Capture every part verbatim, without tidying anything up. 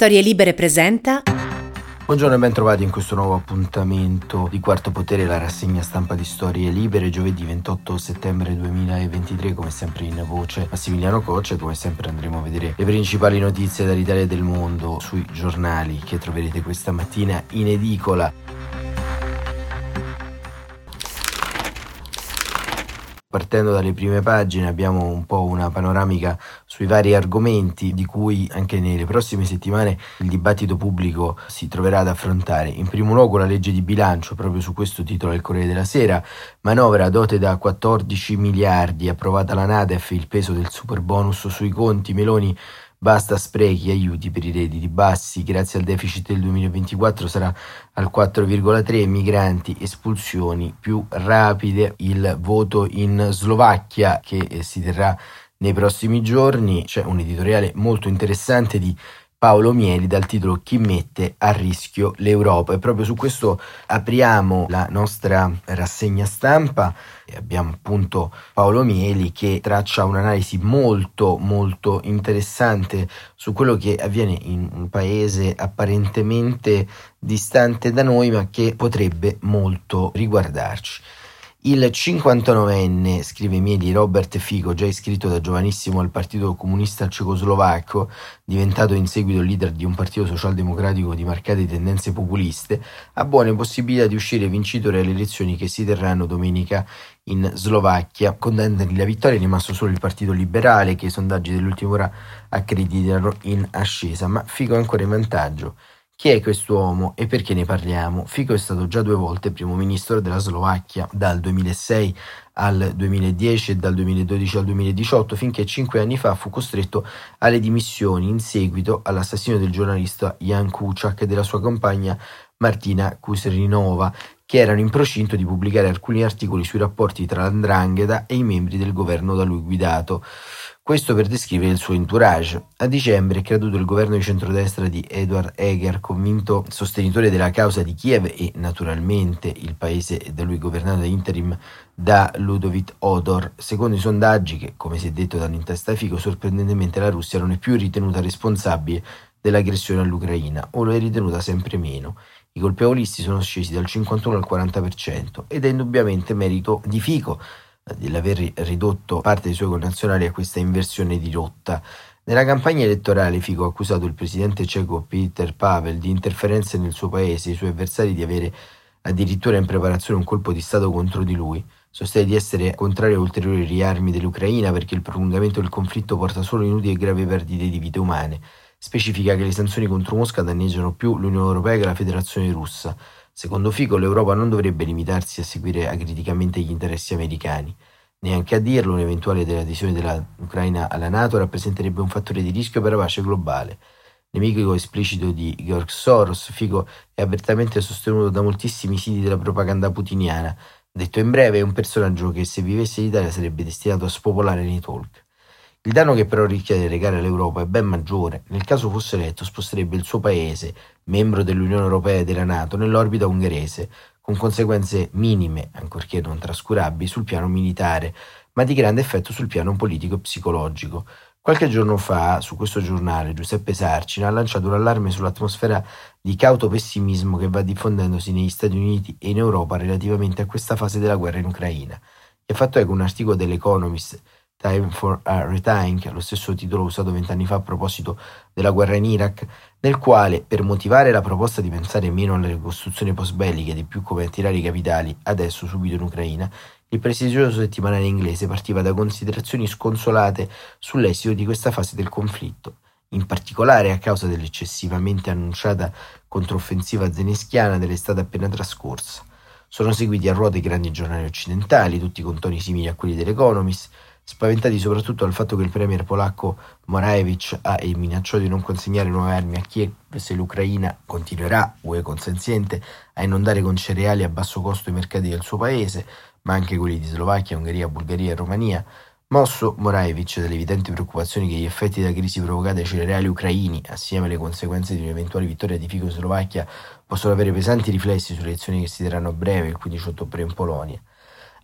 Storie Libere presenta... Buongiorno e ben trovati in questo nuovo appuntamento di Quarto Potere, la rassegna stampa di Storie Libere, giovedì ventotto settembre duemilaventitré, come sempre in voce Massimiliano Coccia, e come sempre andremo a vedere le principali notizie dall'Italia e del mondo sui giornali che troverete questa mattina in edicola. Partendo dalle prime pagine abbiamo un po' una panoramica sui vari argomenti di cui anche nelle prossime settimane il dibattito pubblico si troverà ad affrontare. In primo luogo la legge di bilancio, proprio su questo titolo il Corriere della Sera, manovra dote da quattordici miliardi, approvata la Nadef, il peso del super bonus sui conti, Meloni basta sprechi, aiuti per i redditi bassi, grazie al deficit del duemilaventiquattro sarà al quattro virgola tre, migranti, espulsioni più rapide, il voto in Slovacchia che si terrà nei prossimi giorni. C'è un editoriale molto interessante di Paolo Mieli dal titolo "Chi mette a rischio l'Europa", e proprio su questo apriamo la nostra rassegna stampa. E abbiamo appunto Paolo Mieli che traccia un'analisi molto molto interessante su quello che avviene in un paese apparentemente distante da noi ma che potrebbe molto riguardarci. Il cinquantanovenne, scrive Mieli, Robert Fico, già iscritto da giovanissimo al Partito Comunista Cecoslovacco, diventato in seguito leader di un partito socialdemocratico di marcate tendenze populiste, ha buone possibilità di uscire vincitore alle elezioni che si terranno domenica in Slovacchia. Contendergli la vittoria è rimasto solo il Partito Liberale, che i sondaggi dell'ultima ora accreditano in ascesa, ma Fico è ancora in vantaggio. Chi è quest'uomo e perché ne parliamo? Fico è stato già due volte primo ministro della Slovacchia, dal duemilasei al duemiladieci e dal duemiladodici al duemiladiciotto, finché cinque anni fa fu costretto alle dimissioni in seguito all'assassinio del giornalista Jan Kuciak e della sua compagna Martina Kušnírova, che erano in procinto di pubblicare alcuni articoli sui rapporti tra l'andrangheta e i membri del governo da lui guidato. Questo per descrivere il suo entourage. A dicembre è caduto il governo di centrodestra di Eduard Eger, convinto sostenitore della causa di Kiev e naturalmente il paese è da lui governato da interim da Ludovic Odor. Secondo i sondaggi che, come si è detto, danno in testa a Fico, sorprendentemente la Russia non è più ritenuta responsabile dell'aggressione all'Ucraina, o lo è ritenuta sempre meno. I colpevolisti sono scesi dal cinquantuno al quaranta per cento ed è indubbiamente merito di Fico dell'aver ridotto parte dei suoi connazionali a questa inversione di rotta. Nella campagna elettorale Fico ha accusato il presidente ceco Peter Pavel di interferenze nel suo paese e i suoi avversari di avere addirittura in preparazione un colpo di Stato contro di lui. Sostiene di essere contrario a ulteriori riarmi dell'Ucraina perché il prolungamento del conflitto porta solo inutili e gravi perdite di vite umane. Specifica che le sanzioni contro Mosca danneggiano più l'Unione Europea che la Federazione Russa. Secondo Fico l'Europa non dovrebbe limitarsi a seguire acriticamente gli interessi americani. Neanche a dirlo, un'eventuale adesione dell'Ucraina alla NATO rappresenterebbe un fattore di rischio per la pace globale. Nemico esplicito di George Soros, Fico è apertamente sostenuto da moltissimi siti della propaganda putiniana. Detto in breve, è un personaggio che se vivesse in Italia sarebbe destinato a spopolare nei talk. Il danno che però rischia di recare all'Europa è ben maggiore. Nel caso fosse eletto, sposterebbe il suo paese, membro dell'Unione Europea e della NATO, nell'orbita ungherese, con conseguenze minime, ancorché non trascurabili, sul piano militare, ma di grande effetto sul piano politico e psicologico. Qualche giorno fa, su questo giornale, Giuseppe Sarcina ha lanciato un allarme sull'atmosfera di cauto pessimismo che va diffondendosi negli Stati Uniti e in Europa relativamente a questa fase della guerra in Ucraina. E fatto è che un articolo dell'Economist Time for a Rethink, lo stesso titolo usato vent'anni fa a proposito della guerra in Iraq, nel quale, per motivare la proposta di pensare meno alla ricostruzione post-bellica di più come attirare i capitali adesso subito in Ucraina, il prestigioso settimanale inglese partiva da considerazioni sconsolate sull'esito di questa fase del conflitto, in particolare a causa dell'eccessivamente annunciata controffensiva zelenskiana dell'estate appena trascorsa. Sono seguiti a ruote i grandi giornali occidentali, tutti con toni simili a quelli dell'Economist, spaventati soprattutto dal fatto che il premier polacco Morawiecki ha minacciato di non consegnare nuove armi a Kiev se l'Ucraina continuerà, U E consenziente, a inondare con cereali a basso costo i mercati del suo paese, ma anche quelli di Slovacchia, Ungheria, Bulgaria e Romania. Mosso Morawiecki dalle evidenti preoccupazioni che gli effetti della crisi provocata dai cereali ucraini, assieme alle conseguenze di un'eventuale vittoria di Fico in Slovacchia, possono avere pesanti riflessi sulle elezioni che si terranno a breve, il quindici ottobre in Polonia.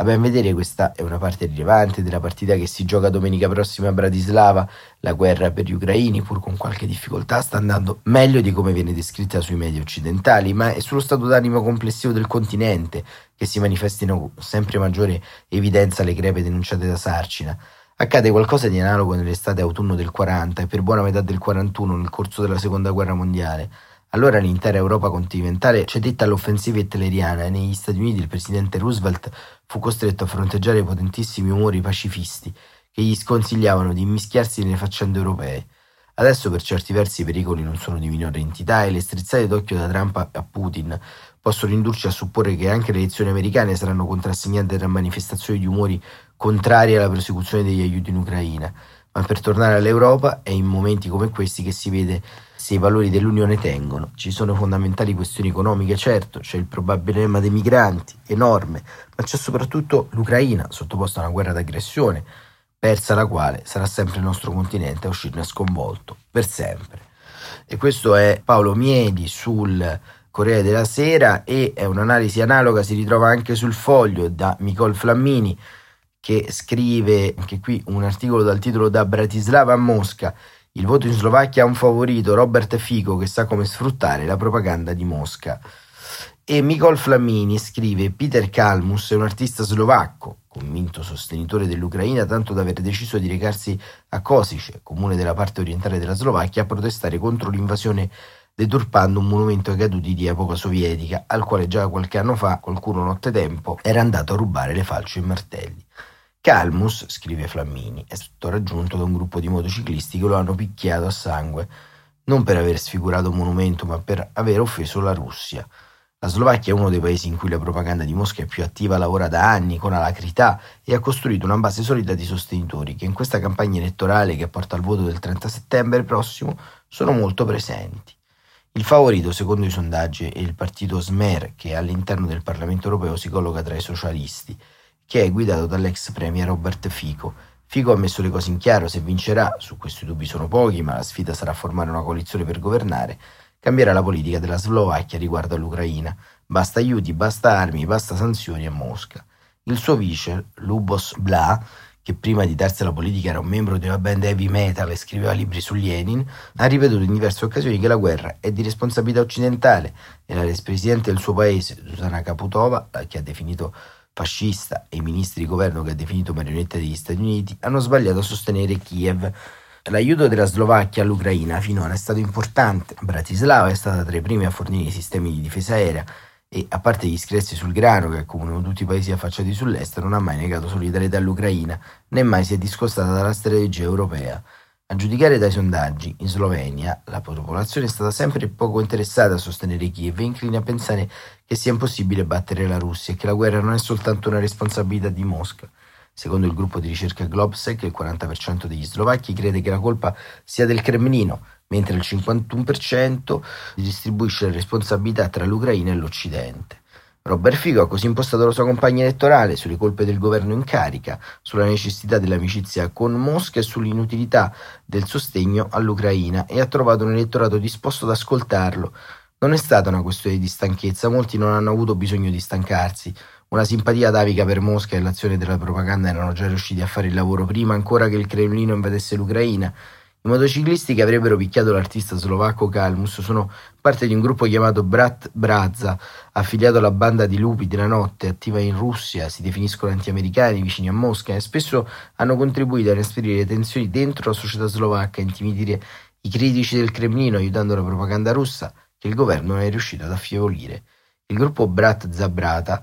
A ben vedere, questa è una parte rilevante della partita che si gioca domenica prossima a Bratislava. La guerra per gli ucraini, pur con qualche difficoltà, sta andando meglio di come viene descritta sui media occidentali, ma è sullo stato d'animo complessivo del continente che si manifestino con sempre maggiore evidenza le crepe denunciate da Sarcina. Accade qualcosa di analogo nell'estate-autunno del quaranta e per buona metà del quarantuno nel corso della Seconda Guerra Mondiale. Allora l'intera Europa continentale cedette all'offensiva hitleriana e negli Stati Uniti il presidente Roosevelt fu costretto a fronteggiare potentissimi umori pacifisti che gli sconsigliavano di immischiarsi nelle faccende europee. Adesso per certi versi i pericoli non sono di minore entità e le strizzate d'occhio da Trump a Putin possono indurci a supporre che anche le elezioni americane saranno contrassegnate da manifestazioni di umori contrarie alla prosecuzione degli aiuti in Ucraina. Ma per tornare all'Europa è in momenti come questi che si vede se i valori dell'Unione tengono. Ci sono fondamentali questioni economiche, certo, c'è il problema dei migranti, enorme, ma c'è soprattutto l'Ucraina, sottoposta a una guerra d'aggressione, persa la quale sarà sempre il nostro continente a uscirne sconvolto, per sempre. E questo è Paolo Mieli sul Corriere della Sera, e è un'analisi analoga, si ritrova anche sul Foglio da Nicole Flamini, che scrive anche qui un articolo dal titolo "Da Bratislava a Mosca, il voto in Slovacchia ha un favorito, Robert Fico che sa come sfruttare la propaganda di Mosca". E Nicole Flamini scrive: "Peter Kalmus è un artista slovacco, convinto sostenitore dell'Ucraina, tanto da aver deciso di recarsi a Kosice, comune della parte orientale della Slovacchia, a protestare contro l'invasione, deturpando un monumento ai caduti di epoca sovietica, al quale già qualche anno fa qualcuno nottetempo era andato a rubare le falci e martelli. Kalmus", scrive Flamini, "è stato raggiunto da un gruppo di motociclisti che lo hanno picchiato a sangue, non per aver sfigurato un monumento, ma per aver offeso la Russia. La Slovacchia è uno dei paesi in cui la propaganda di Mosca è più attiva, lavora da anni con alacrità e ha costruito una base solida di sostenitori che in questa campagna elettorale che porta al voto del trenta settembre prossimo sono molto presenti. Il favorito, secondo i sondaggi, è il partito Smer, che all'interno del Parlamento europeo si colloca tra i socialisti, che è guidato dall'ex premier Robert Fico. Fico ha messo le cose in chiaro: se vincerà, su questi dubbi sono pochi, ma la sfida sarà formare una coalizione per governare, cambierà la politica della Slovacchia riguardo all'Ucraina. Basta aiuti, basta armi, basta sanzioni a Mosca". Il suo vice, Lubos Bla, che prima di darsi alla politica era un membro di una band heavy metal e scriveva libri su Lenin, ha ripetuto in diverse occasioni che la guerra è di responsabilità occidentale e la vicepresidente del suo paese, Susana Kaputova, che ha definito fascista, e i ministri di governo che ha definito marionetta degli Stati Uniti, hanno sbagliato a sostenere Kiev. L'aiuto della Slovacchia all'Ucraina finora è stato importante. Bratislava è stata tra i primi a fornire sistemi di difesa aerea e, a parte gli screzi sul grano che accomunano tutti i paesi affacciati sull'est, non ha mai negato solidarietà all'Ucraina, né mai si è discostata dalla strategia europea. A giudicare dai sondaggi, in Slovenia la popolazione è stata sempre poco interessata a sostenere Kiev e inclina a pensare che sia impossibile battere la Russia e che la guerra non è soltanto una responsabilità di Mosca. Secondo il gruppo di ricerca Globsec, il quaranta per cento degli slovacchi crede che la colpa sia del Cremlino, mentre il cinquantuno per cento distribuisce le responsabilità tra l'Ucraina e l'Occidente. Robert Fico ha così impostato la sua campagna elettorale sulle colpe del governo in carica, sulla necessità dell'amicizia con Mosca e sull'inutilità del sostegno all'Ucraina, e ha trovato un elettorato disposto ad ascoltarlo. Non è stata una questione di stanchezza, molti non hanno avuto bisogno di stancarsi. Una simpatia atavica per Mosca e l'azione della propaganda erano già riusciti a fare il lavoro prima ancora che il Cremlino invadesse l'Ucraina. I motociclisti che avrebbero picchiato l'artista slovacco Kalmus sono parte di un gruppo chiamato Brat za Brata, affiliato alla banda di lupi della notte, attiva in Russia, si definiscono antiamericani, vicini a Mosca, e spesso hanno contribuito a respirare tensioni dentro la società slovacca, a intimidire i critici del Cremlino, aiutando la propaganda russa che il governo non è riuscito ad affievolire. Il gruppo Brat za Brata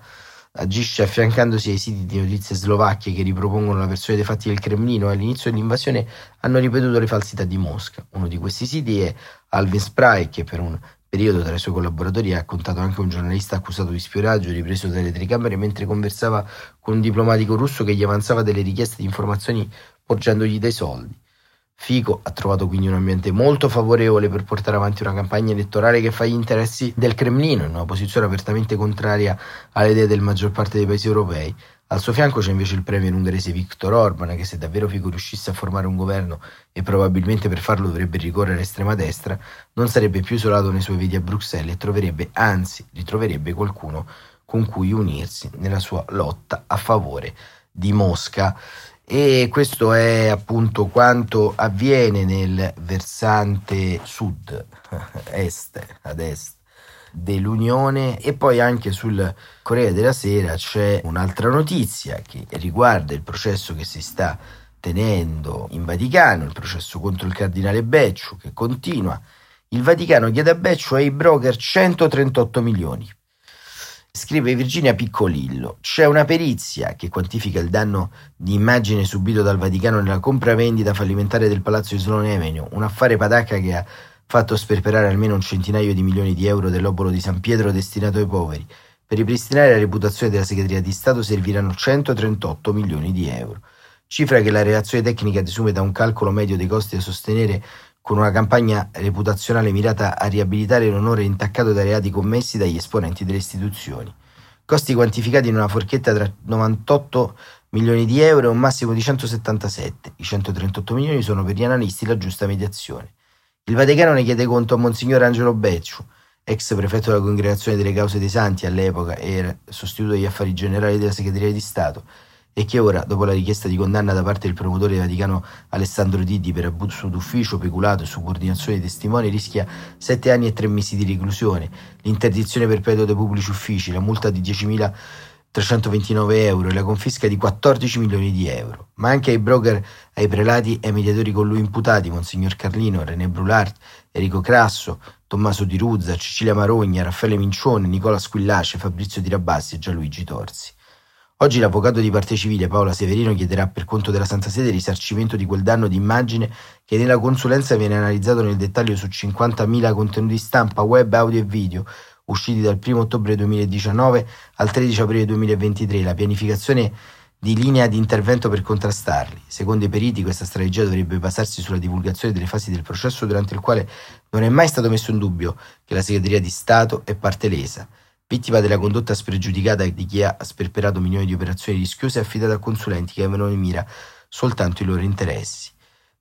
agisce affiancandosi ai siti di notizie slovacche che ripropongono la versione dei fatti del Cremlino e all'inizio dell'invasione hanno ripetuto le falsità di Mosca. Uno di questi siti è Alvin Spray, che per un periodo tra i suoi collaboratori ha contato anche un giornalista accusato di spionaggio ripreso dalle telecamere mentre conversava con un diplomatico russo che gli avanzava delle richieste di informazioni porgendogli dei soldi. Fico ha trovato quindi un ambiente molto favorevole per portare avanti una campagna elettorale che fa gli interessi del Cremlino, in una posizione apertamente contraria alle idee della maggior parte dei paesi europei. Al suo fianco c'è invece il premier ungherese Viktor Orban, che se davvero Fico riuscisse a formare un governo, e probabilmente per farlo dovrebbe ricorrere all'estrema destra, non sarebbe più isolato nei suoi veti a Bruxelles e troverebbe, anzi ritroverebbe qualcuno con cui unirsi nella sua lotta a favore di Mosca. E questo è appunto quanto avviene nel versante sud-est, ad est dell'Unione. E poi anche sul Corriere della Sera c'è un'altra notizia che riguarda il processo che si sta tenendo in Vaticano, il processo contro il cardinale Becciu che continua. Il Vaticano chiede a Becciu e ai broker centotrentotto milioni. Scrive Virginia Piccolillo, c'è una perizia che quantifica il danno di immagine subito dal Vaticano nella compravendita fallimentare del Palazzo di Solone Evenio, un affare patacca che ha fatto sperperare almeno un centinaio di milioni di euro dell'obolo di San Pietro destinato ai poveri. Per ripristinare la reputazione della Segreteria di Stato serviranno centotrentotto milioni di euro, cifra che la relazione tecnica desume da un calcolo medio dei costi da sostenere con una campagna reputazionale mirata a riabilitare l'onore intaccato dai reati commessi dagli esponenti delle istituzioni. Costi quantificati in una forchetta tra novantotto milioni di euro e un massimo di centosettantasette. I centotrentotto milioni sono per gli analisti la giusta mediazione. Il Vaticano ne chiede conto a Monsignor Angelo Becciu, ex prefetto della Congregazione delle Cause dei Santi all'epoca e sostituto degli affari generali della Segreteria di Stato, e che ora, dopo la richiesta di condanna da parte del promotore del Vaticano Alessandro Diddi per abuso d'ufficio, peculato e subordinazione dei testimoni, rischia sette anni e tre mesi di reclusione, l'interdizione perpetua dai pubblici uffici, la multa di diecimilatrecentoventinove euro e la confisca di quattordici milioni di euro. Ma anche ai broker, ai prelati e ai mediatori con lui imputati, Monsignor Carlino, René Brulart, Enrico Crasso, Tommaso Di Ruzza, Cecilia Marogna, Raffaele Mincione, Nicola Squillace, Fabrizio Tirabassi e Gianluigi Torzi. Oggi l'avvocato di parte civile Paola Severino chiederà per conto della Santa Sede il risarcimento di quel danno d'immagine che nella consulenza viene analizzato nel dettaglio su cinquantamila contenuti stampa, web, audio e video usciti dal primo ottobre duemiladiciannove al tredici aprile duemilaventitré, la pianificazione di linea di intervento per contrastarli. Secondo i periti questa strategia dovrebbe basarsi sulla divulgazione delle fasi del processo durante il quale non è mai stato messo in dubbio che la Segreteria di Stato è parte lesa, vittima della condotta spregiudicata di chi ha sperperato milioni di operazioni rischiose affidate a consulenti che avevano in mira soltanto i loro interessi.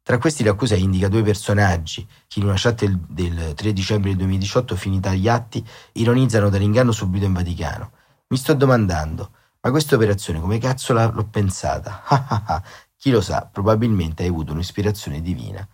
Tra questi l'accusa indica due personaggi che in una chat del tre dicembre duemiladiciotto finita agli atti ironizzano dall'inganno subito in Vaticano. Mi sto domandando, ma questa operazione come cazzo l'ho pensata? Chi lo sa, probabilmente hai avuto un'ispirazione divina.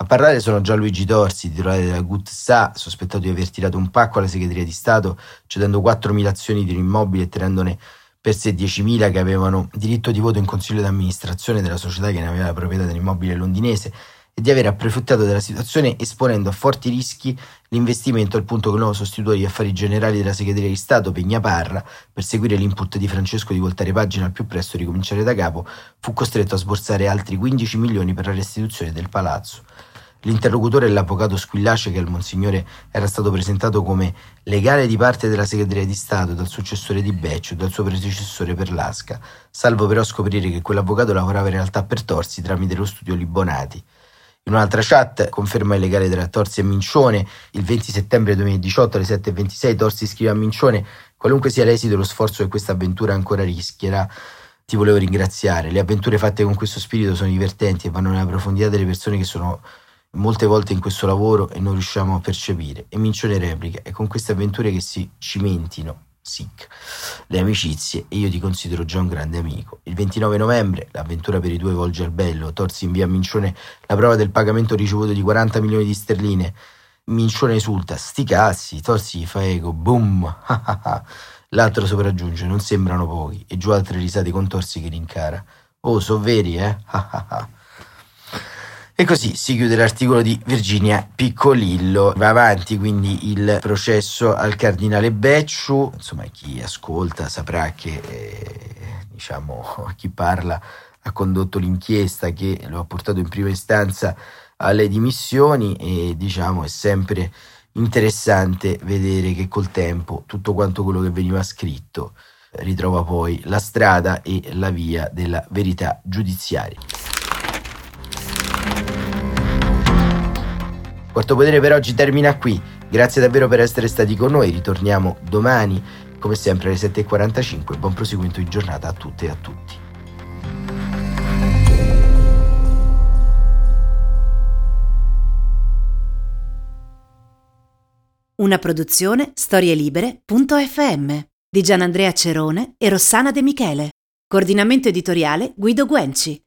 A parlare sono Gianluigi Torzi, titolare della G U T S A, sospettato di aver tirato un pacco alla Segreteria di Stato, cedendo quattromila azioni di un immobile e tenendone per sé diecimila che avevano diritto di voto in consiglio d'amministrazione della società che ne aveva la proprietà dell'immobile londinese, e di aver approfittato della situazione esponendo a forti rischi l'investimento, al punto che il nuovo sostituto degli affari generali della Segreteria di Stato, Pegnaparra, per seguire l'input di Francesco di voltare pagina al più presto e ricominciare da capo, fu costretto a sborsare altri quindici milioni per la restituzione del palazzo. L'interlocutore è l'avvocato Squillace, che al Monsignore era stato presentato come legale di parte della Segreteria di Stato dal successore di Becciu, dal suo predecessore Perlasca, salvo però scoprire che quell'avvocato lavorava in realtà per Torzi tramite lo studio Libonati. In un'altra chat, conferma il legale tra Torzi e Mincione, il venti settembre duemiladiciotto alle sette e ventisei Torzi scrive a Mincione: qualunque sia l'esito e lo sforzo che questa avventura ancora rischierà, ti volevo ringraziare. Le avventure fatte con questo spirito sono divertenti e vanno nella profondità delle persone che sono molte volte in questo lavoro e non riusciamo a percepire. E Mincione replica: è con queste avventure che si cimentino sic le amicizie, e io ti considero già un grande amico. Il ventinove novembre l'avventura per i due volge al bello. Torzi invia a Mincione la prova del pagamento ricevuto di quaranta milioni di sterline. Mincione esulta: sti cazzi. Torzi fa ego: boom. L'altro sopraggiunge: non sembrano pochi. E giù altre risate con Torzi che rincara: oh, so veri, eh. E così si chiude l'articolo di Virginia Piccolillo. Va avanti quindi il processo al cardinale Becciu. Insomma, chi ascolta saprà che eh, diciamo chi parla ha condotto l'inchiesta che lo ha portato in prima istanza alle dimissioni, e diciamo è sempre interessante vedere che col tempo tutto quanto quello che veniva scritto ritrova poi la strada e la via della verità giudiziaria. Quarto Potere per oggi termina qui, grazie davvero per essere stati con noi, ritorniamo domani come sempre alle sette e quarantacinque, buon proseguimento di giornata a tutte e a tutti. Una produzione storie libere punto effe emme. di Gianandrea Cerone e Rossana De Michele. Coordinamento editoriale Guido Guenci.